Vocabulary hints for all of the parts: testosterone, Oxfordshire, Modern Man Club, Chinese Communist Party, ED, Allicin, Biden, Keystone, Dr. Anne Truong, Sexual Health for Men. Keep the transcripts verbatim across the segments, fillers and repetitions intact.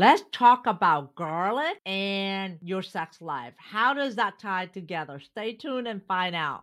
Let's talk about garlic and your sex life. How does that tie together? Stay tuned and find out.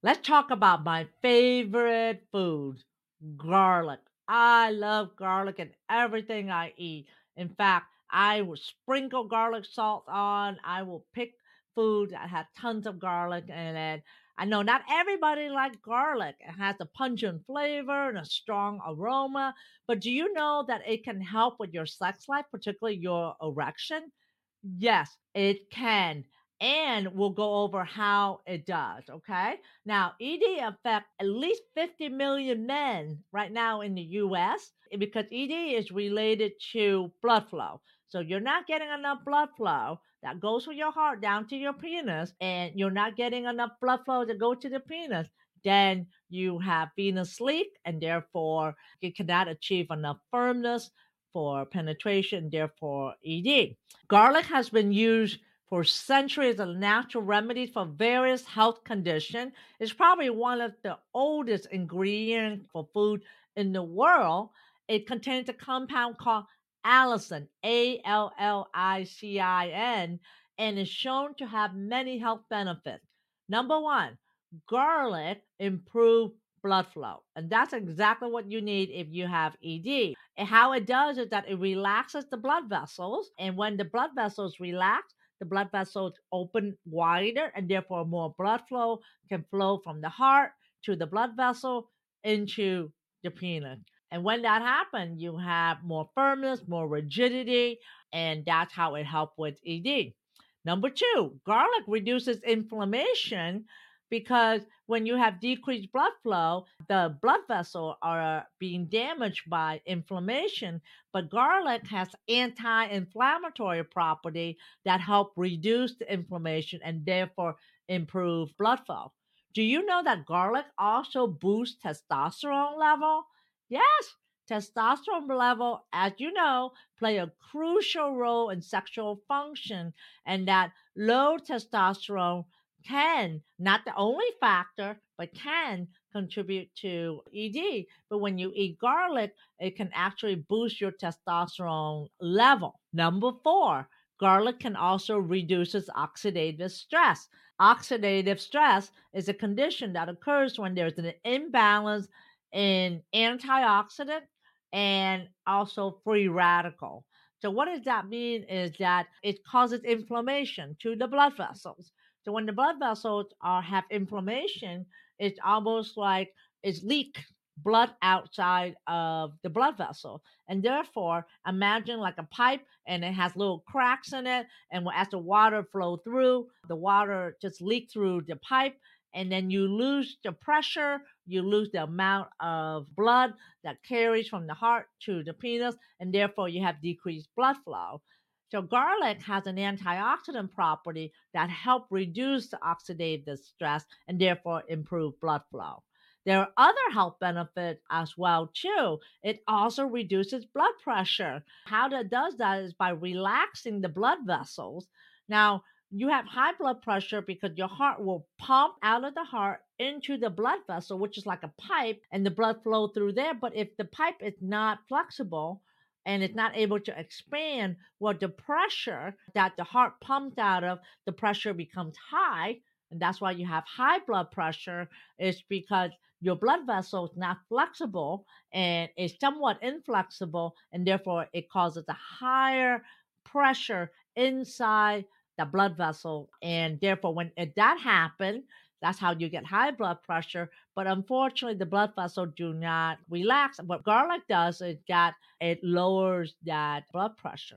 Let's talk about my favorite food, garlic. I love garlic in everything I eat. In fact, I will sprinkle garlic salt on. I will pick food that has tons of garlic in it. I know not everybody likes garlic. It has a pungent flavor and a strong aroma. But do you know that it can help with your sex life, particularly your erection? Yes, it can. And we'll go over how it does, okay? Now, E D affects at least fifty million men right now in the U S because E D is related to blood flow. So you're not getting enough blood flow that goes from your heart down to your penis, and you're not getting enough blood flow to go to the penis. Then you have venous leak, and therefore you cannot achieve enough firmness for penetration, therefore E D. Garlic has been used for centuries, a natural remedy for various health conditions. It's probably one of the oldest ingredients for food in the world. It contains a compound called allicin, A L L I C I N, and is shown to have many health benefits. Number one, garlic improves blood flow. And that's exactly what you need if you have E D. And how it does is that it relaxes the blood vessels. And when the blood vessels relax, the blood vessels open wider, and therefore more blood flow can flow from the heart to the blood vessel into the penis. And when that happens, you have more firmness, more rigidity, and that's how it helps with E D. Number two, garlic reduces inflammation because when you have decreased blood flow, the blood vessels are being damaged by inflammation, but garlic has anti-inflammatory property that help reduce the inflammation and therefore improve blood flow. Do you know that garlic also boosts testosterone level? Yes, testosterone level, as you know, play a crucial role in sexual function, and that low testosterone can, not the only factor, but can contribute to E D. But when you eat garlic, it can actually boost your testosterone level. Number four, garlic can also reduce oxidative stress. Oxidative stress is a condition that occurs when there's an imbalance in antioxidant and also free radical. So what does that mean is that it causes inflammation to the blood vessels. So when the blood vessels are, have inflammation, it's almost like it's leak blood outside of the blood vessel. And therefore, imagine like a pipe and it has little cracks in it. And as the water flows through, the water just leaks through the pipe. And then you lose the pressure, you lose the amount of blood that carries from the heart to the penis. And therefore, you have decreased blood flow. So garlic has an antioxidant property that help reduce the oxidative stress and therefore improve blood flow. There are other health benefits as well too. It also reduces blood pressure. How that does that is by relaxing the blood vessels. Now, you have high blood pressure because your heart will pump out of the heart into the blood vessel, which is like a pipe, and the blood flow through there. But if the pipe is not flexible, and it's not able to expand, well, the pressure that the heart pumped out of, the pressure becomes high, and that's why you have high blood pressure. It's because your blood vessel is not flexible, and it's somewhat inflexible, and therefore it causes a higher pressure inside the blood vessel, and therefore when that happens, that's how you get high blood pressure. But unfortunately, the blood vessels do not relax. What garlic does is that it lowers that blood pressure.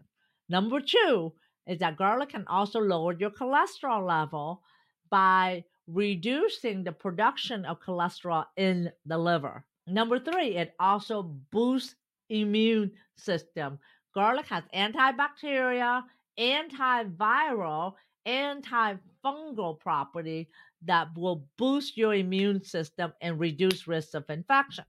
Number two is that garlic can also lower your cholesterol level by reducing the production of cholesterol in the liver. Number three, it also boosts immune system. Garlic has antibacterial, antiviral, antifungal property that will boost your immune system and reduce risks of infection.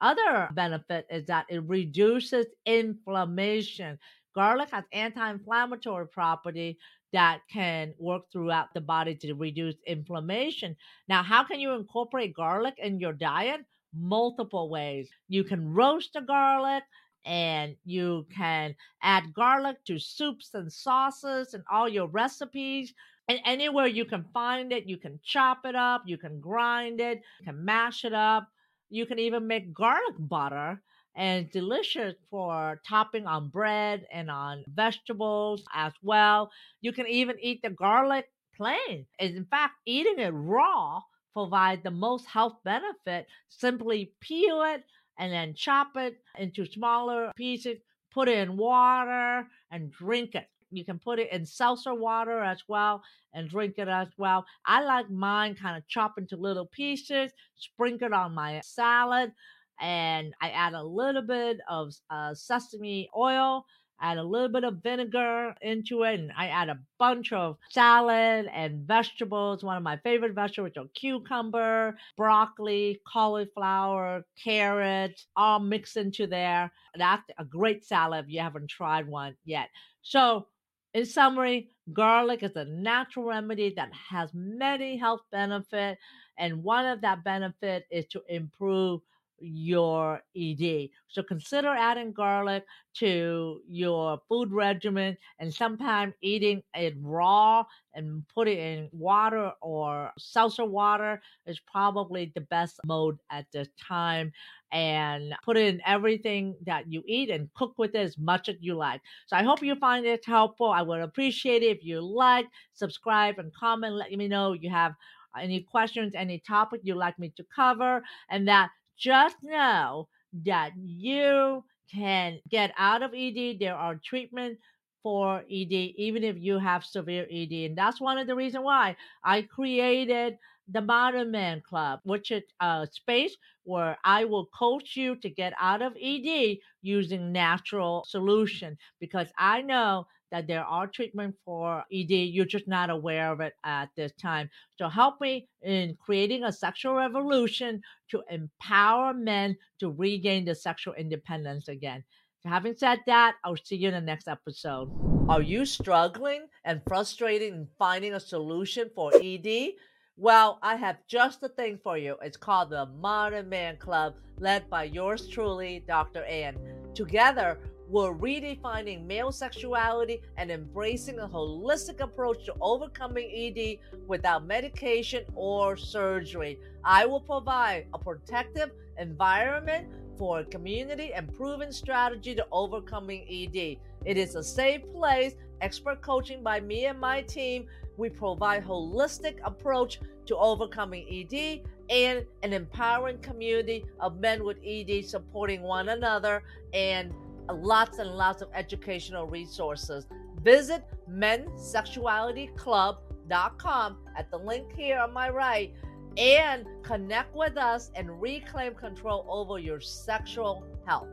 Other benefit is that it reduces inflammation. Garlic has anti-inflammatory property that can work throughout the body to reduce inflammation. Now, how can you incorporate garlic in your diet? Multiple ways. You can roast the garlic, and you can add garlic to soups and sauces and all your recipes. And anywhere you can find it, you can chop it up, you can grind it, you can mash it up. You can even make garlic butter, and it's delicious for topping on bread and on vegetables as well. You can even eat the garlic plain. In fact, eating it raw provides the most health benefit. Simply peel it and then chop it into smaller pieces, put it in water, and drink it. You can put it in seltzer water as well and drink it as well. I like mine kind of chopped into little pieces, sprinkled on my salad, and I add a little bit of uh, sesame oil, add a little bit of vinegar into it, and I add a bunch of salad and vegetables. One of my favorite vegetables are cucumber, broccoli, cauliflower, carrot, all mixed into there. That's a great salad if you haven't tried one yet. So, in summary, garlic is a natural remedy that has many health benefits, and one of that benefit is to improve your E D. So consider adding garlic to your food regimen, and sometimes eating it raw and put it in water or seltzer water is probably the best mode at this time. And put it in everything that you eat and cook with it as much as you like. So I hope you find it helpful. I would appreciate it if you like, subscribe, and comment. Let me know you have any questions, any topic you'd like me to cover, and that just know that you can get out of E D. There are treatments for E D, even if you have severe E D. And that's one of the reasons why I created the Modern Man Club, which is a space where I will coach you to get out of E D using natural solutions, because I know that there are treatments for E D. You're just not aware of it at this time. So help me in creating a sexual revolution to empower men to regain their sexual independence again. So having said that, I'll see you in the next episode. Are you struggling and frustrated in finding a solution for E D? Well, I have just the thing for you. It's called the Modern Man Club, led by yours truly, Doctor Anne. Together, we're redefining male sexuality and embracing a holistic approach to overcoming E D without medication or surgery. I will provide a protective environment for a community and proven strategy to overcoming E D. It is a safe place, expert coaching by me and my team. We provide holistic approach to overcoming E D and an empowering community of men with E D supporting one another, and lots and lots of educational resources. Visit men sexuality club dot com at the link here on my right and connect with us and reclaim control over your sexual health.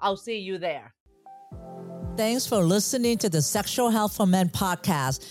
I'll see you there. Thanks for listening to the Sexual Health for Men podcast.